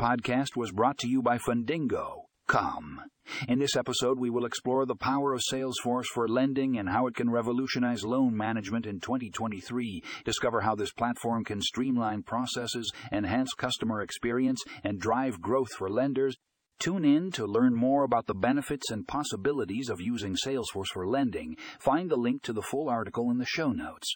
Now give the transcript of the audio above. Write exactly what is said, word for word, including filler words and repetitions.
podcast was brought to you by Fundingo dot com. In this episode, we will explore the power of Salesforce for lending and how it can revolutionize loan management in twenty twenty-three. Discover how this platform can streamline processes, enhance customer experience, and drive growth for lenders. Tune in to learn more about the benefits and possibilities of using Salesforce for lending. Find the link to the full article in the show notes.